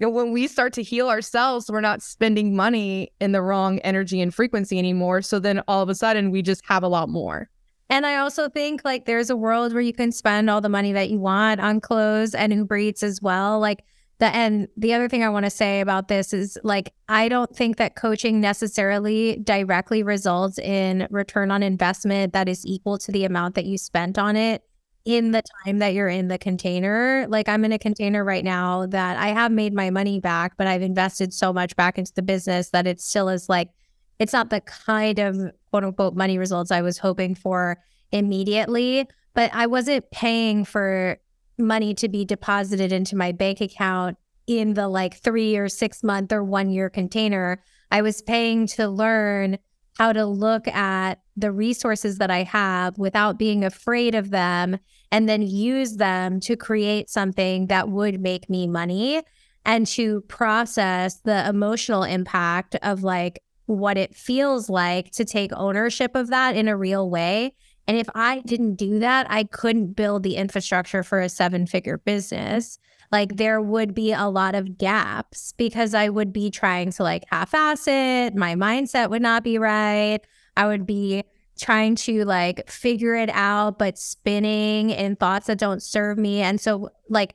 you know, when we start to heal ourselves, we're not spending money in the wrong energy and frequency anymore. So then all of a sudden we just have a lot more. And I also think like there's a world where you can spend all the money that you want on clothes and Uber Eats as well. Like the, and the other thing I want to say about this is like, I don't think that coaching necessarily directly results in return on investment that is equal to the amount that you spent on it in the time that you're in the container. Like I'm in a container right now that I have made my money back, but I've invested so much back into the business that it still is like, it's not the kind of quote unquote money results I was hoping for immediately, but I wasn't paying for money to be deposited into my bank account in the like three or six month or one year container. I was paying to learn how to look at the resources that I have without being afraid of them, and then use them to create something that would make me money, and to process the emotional impact of like what it feels like to take ownership of that in a real way. And if I didn't do that, I couldn't build the infrastructure for a seven-figure business. Like there would be a lot of gaps because I would be trying to like half-ass it. My mindset would not be right. I would be trying to like figure it out, but spinning in thoughts that don't serve me. And so like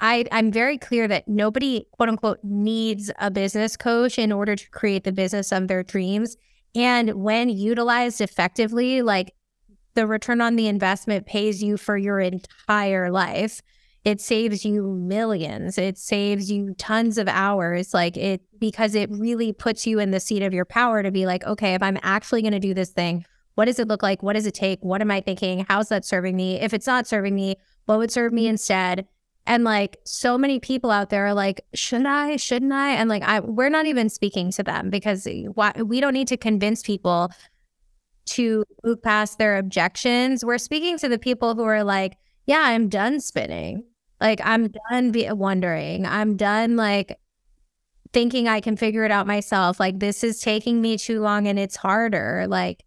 I, I'm very clear that nobody, quote unquote, needs a business coach in order to create the business of their dreams. And when utilized effectively, like the return on the investment pays you for your entire life. It saves you millions. It saves you tons of hours. Like it, because it really puts you in the seat of your power to be like, okay, if I'm actually going to do this thing, what does it look like? What does it take? What am I thinking? How's that serving me? If it's not serving me, what would serve me instead? And like so many people out there are like, should I, shouldn't I? And like, I, we're not even speaking to them because why, we don't need to convince people to move past their objections. We're speaking to the people who are like, yeah, I'm done spinning. Like I'm done be- wondering. I'm done like thinking I can figure it out myself. Like this is taking me too long and it's harder. Like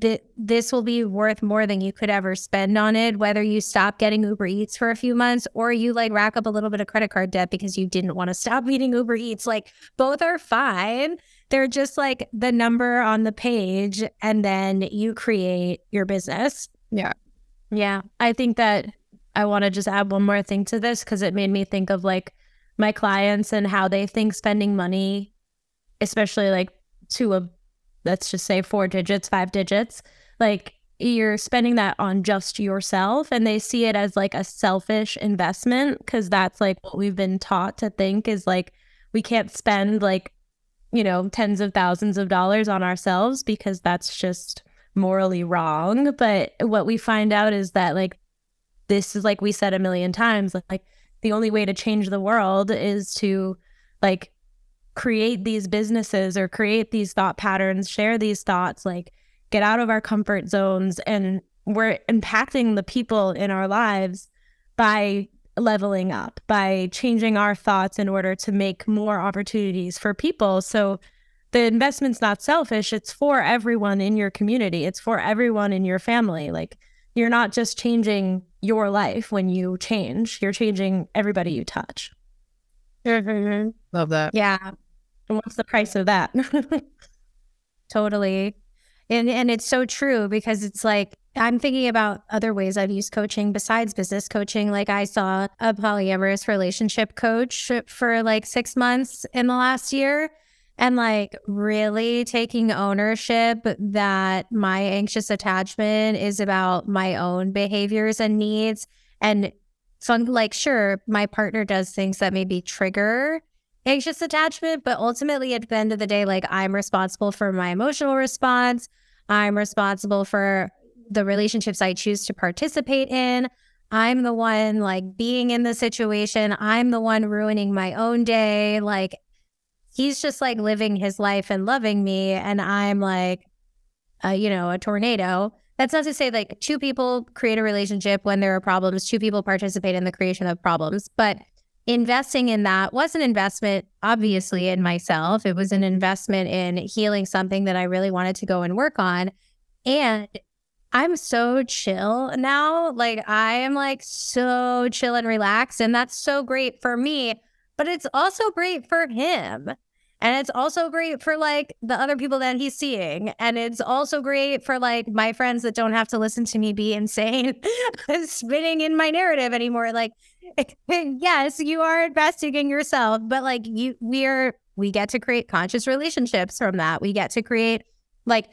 th- this will be worth more than you could ever spend on it, whether you stop getting Uber Eats for a few months or you like rack up a little bit of credit card debt because you didn't want to stop eating Uber Eats. Like both are fine. They're just like the number on the page and then you create your business. Yeah. Yeah. I think that I want to just add one more thing to this because it made me think of like my clients and how they think spending money, especially like to a, let's just say four digits, five digits, like you're spending that on just yourself and they see it as like a selfish investment because that's like what we've been taught to think is like we can't spend like, you know, tens of thousands of dollars on ourselves because that's just morally wrong. But what we find out is that like this is like we said a million times, like, like the only way to change the world is to like create these businesses or create these thought patterns, share these thoughts, like get out of our comfort zones. And we're impacting the people in our lives by leveling up, by changing our thoughts in order to make more opportunities for people. So the investment's not selfish. It's for everyone in your community. It's for everyone in your family. Like you're not just changing your life when you change. You're changing everybody you touch. Mm-hmm. Love that. Yeah. And what's the price of that? Totally. And and it's so true because it's like I'm thinking about other ways I've used coaching besides business coaching. Like I saw a polyamorous relationship coach for like six months in the last year. And like really taking ownership that my anxious attachment is about my own behaviors and needs. And so I'm like, sure, my partner does things that maybe trigger anxious attachment, but ultimately at the end of the day, like I'm responsible for my emotional response. I'm responsible for the relationships I choose to participate in. I'm the one like being in the situation. I'm the one ruining my own day. Like he's just like living his life and loving me. And I'm like, uh, you know, a tornado. That's not to say like two people create a relationship when there are problems, two people participate in the creation of problems. But investing in that was an investment, obviously, in myself. It was an investment in healing something that I really wanted to go and work on. And I'm so chill now. Like I am like so chill and relaxed. And that's so great for me. But it's also great for him. And it's also great for like the other people that he's seeing. And it's also great for like my friends that don't have to listen to me be insane spinning in my narrative anymore. Like, yes, you are investing in yourself, but like you, we're, we get to create conscious relationships from that. We get to create like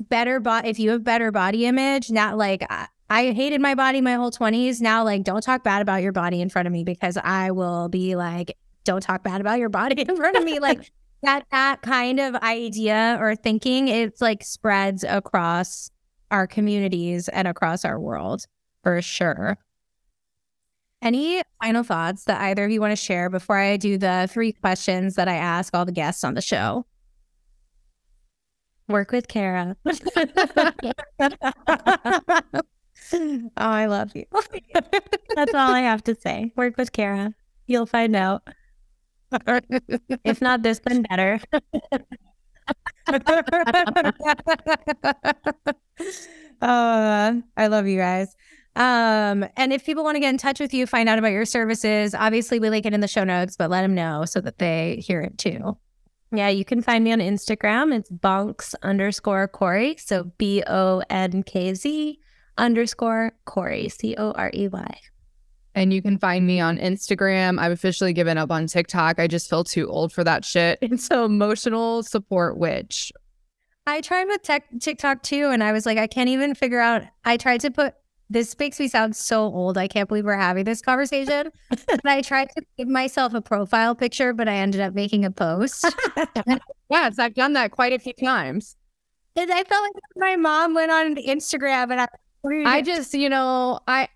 better body. If you have better body image, not like I, I hated my body my whole twenties. Now, like, don't talk bad about your body in front of me because I will be like, don't talk bad about your body in front of me. Like that, that kind of idea or thinking, it's like spreads across our communities and across our world for sure. Any final thoughts that either of you want to share before I do the three questions that I ask all the guests on the show? Work with Kara. Oh, I love you. That's all I have to say. Work with Kara. You'll find out. If not this, then better. uh, I love you guys. Um, and if people want to get in touch with you, find out about your services, obviously we link it in the show notes, but let them know so that they hear it too. Yeah, you can find me on Instagram. It's bonkz underscore Corey. So B O N K Z underscore Corey, C O R E Y. And you can find me on Instagram. I've officially given up on TikTok. I just feel too old for that shit. It's an emotional support witch. I tried with tech- TikTok too, and I was like, I can't even figure out. I tried to put, this makes me sound so old. I can't believe we're having this conversation. But I tried to give myself a profile picture, but I ended up making a post. Yes, I've done that quite a few times. And I felt like my mom went on Instagram, and I, I just, you know, I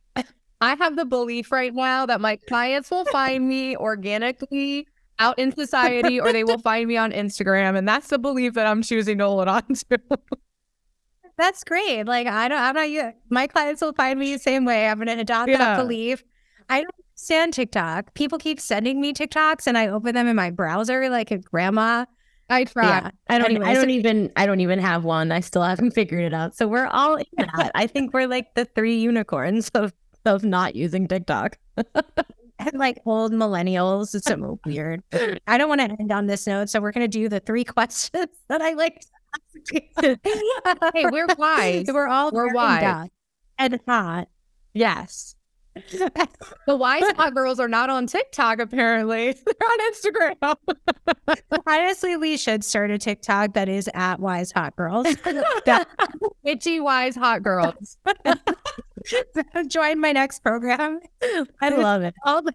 I have the belief right now that my clients will find me organically out in society, or they will find me on Instagram, and that's the belief that I'm choosing to hold on to. That's great. Like I don't, I'm not you. My clients will find me the same way. I'm gonna adopt yeah. that belief. I don't understand TikTok. People keep sending me TikToks, and I open them in my browser like a grandma. I try. Yeah. I don't. Anyway, I don't so- even. I don't even have one. I still haven't figured it out. So we're all in that. I think we're like the three unicorns of of not using TikTok. And like old millennials, it's so weird. I don't want to end on this note, so we're gonna do the three questions that I like to ask. Hey, we're wise. We're all we're wise and hot. Yes, the wise hot girls are not on TikTok. Apparently, they're on Instagram. Honestly, we should start a TikTok that is at wise hot girls, witchy wise hot girls. Join my next program. I love it. All the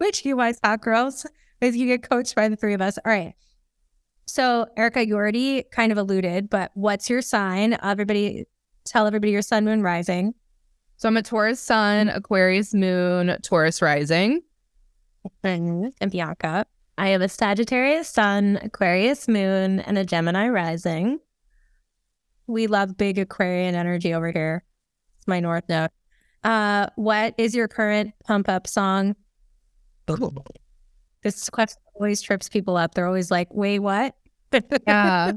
witchy wise hot girls, because you get coached by the three of us. All right. So Erica, you already kind of alluded, but what's your sign? Everybody, tell everybody your sun, moon, rising. So I'm a Taurus sun, Aquarius moon, Taurus rising. And Bianca, I have a Sagittarius sun, Aquarius moon, and a Gemini rising. We love big Aquarian energy over here. My north note. Uh, what is your current pump up song? This question always trips people up. They're always like, wait, what? Yeah.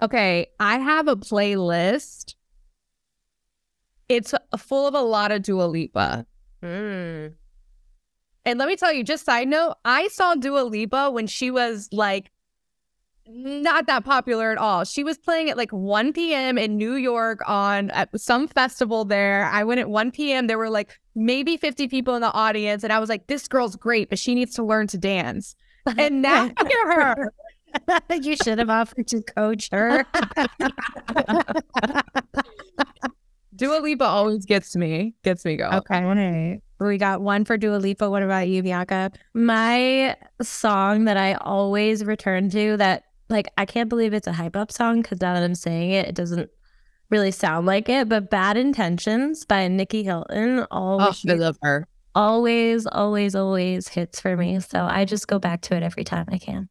Okay. I have a playlist. It's full of a lot of Dua Lipa. Mm. And let me tell you, just side note, I saw Dua Lipa when she was like not that popular at all. She was playing at like one p.m. in New York on at some festival there. I went at one p.m. There were like maybe fifty people in the audience. And I was like, this girl's great, but she needs to learn to dance. And now hear her. You should have offered to coach her. Dua Lipa always gets me, gets me going. Okay. All right. We got one for Dua Lipa. What about you, Bianca? My song that I always return to that Like, I can't believe it's a hype-up song because now that I'm saying it, it doesn't really sound like it. But Bad Intentions by Nicki Hilton always, oh, I love her. always, always, always hits for me. So I just go back to it every time I can.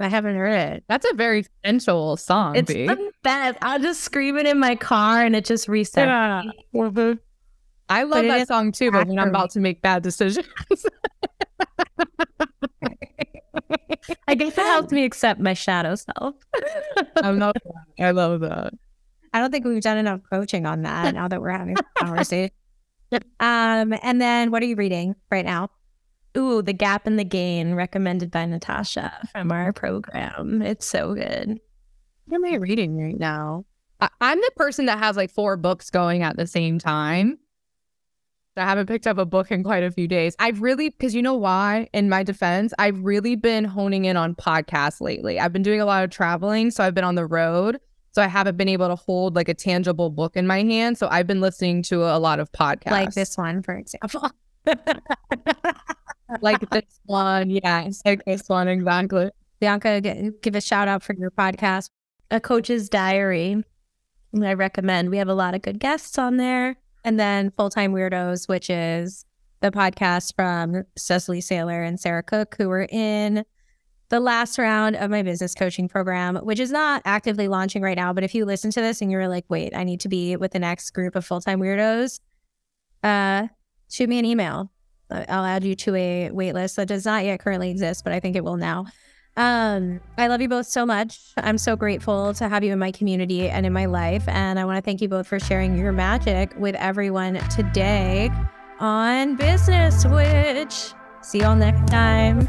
I haven't heard it. That's a very sensual song, It's B. the best. I'll just scream it in my car and it just resets. Yeah. Mm-hmm. I love but that song too, but when I'm about me. to make bad decisions. I guess it helped me accept my shadow self. I'm not. I love that. I don't think we've done enough coaching on that now that we're having a conversation. Um, and then what are you reading right now? Ooh, The Gap and the Gain, recommended by Natasha from our program. It's so good. What am I reading right now? I- I'm the person that has like four books going at the same time. I haven't picked up a book in quite a few days. I've really, because you know why, in my defense, I've really been honing in on podcasts lately. I've been doing a lot of traveling, so I've been on the road. So I haven't been able to hold like a tangible book in my hand. So I've been listening to a lot of podcasts. Like this one, for example. Like this one. Yeah, like this one, exactly. Bianca, give a shout out for your podcast. A Coach's Diary, I recommend. We have a lot of good guests on there. And then Full Time Weirdos, which is the podcast from Cecily Saylor and Sarah Cook, who were in the last round of my business coaching program, which is not actively launching right now. But if you listen to this and you're like, wait, I need to be with the next group of Full Time Weirdos, uh, shoot me an email. I'll add you to a wait list that does not yet currently exist, but I think it will now. Um, I love you both so much. I'm so grateful to have you in my community and in my life. And I want to thank you both for sharing your magic with everyone today on Business Witch. See y'all next time.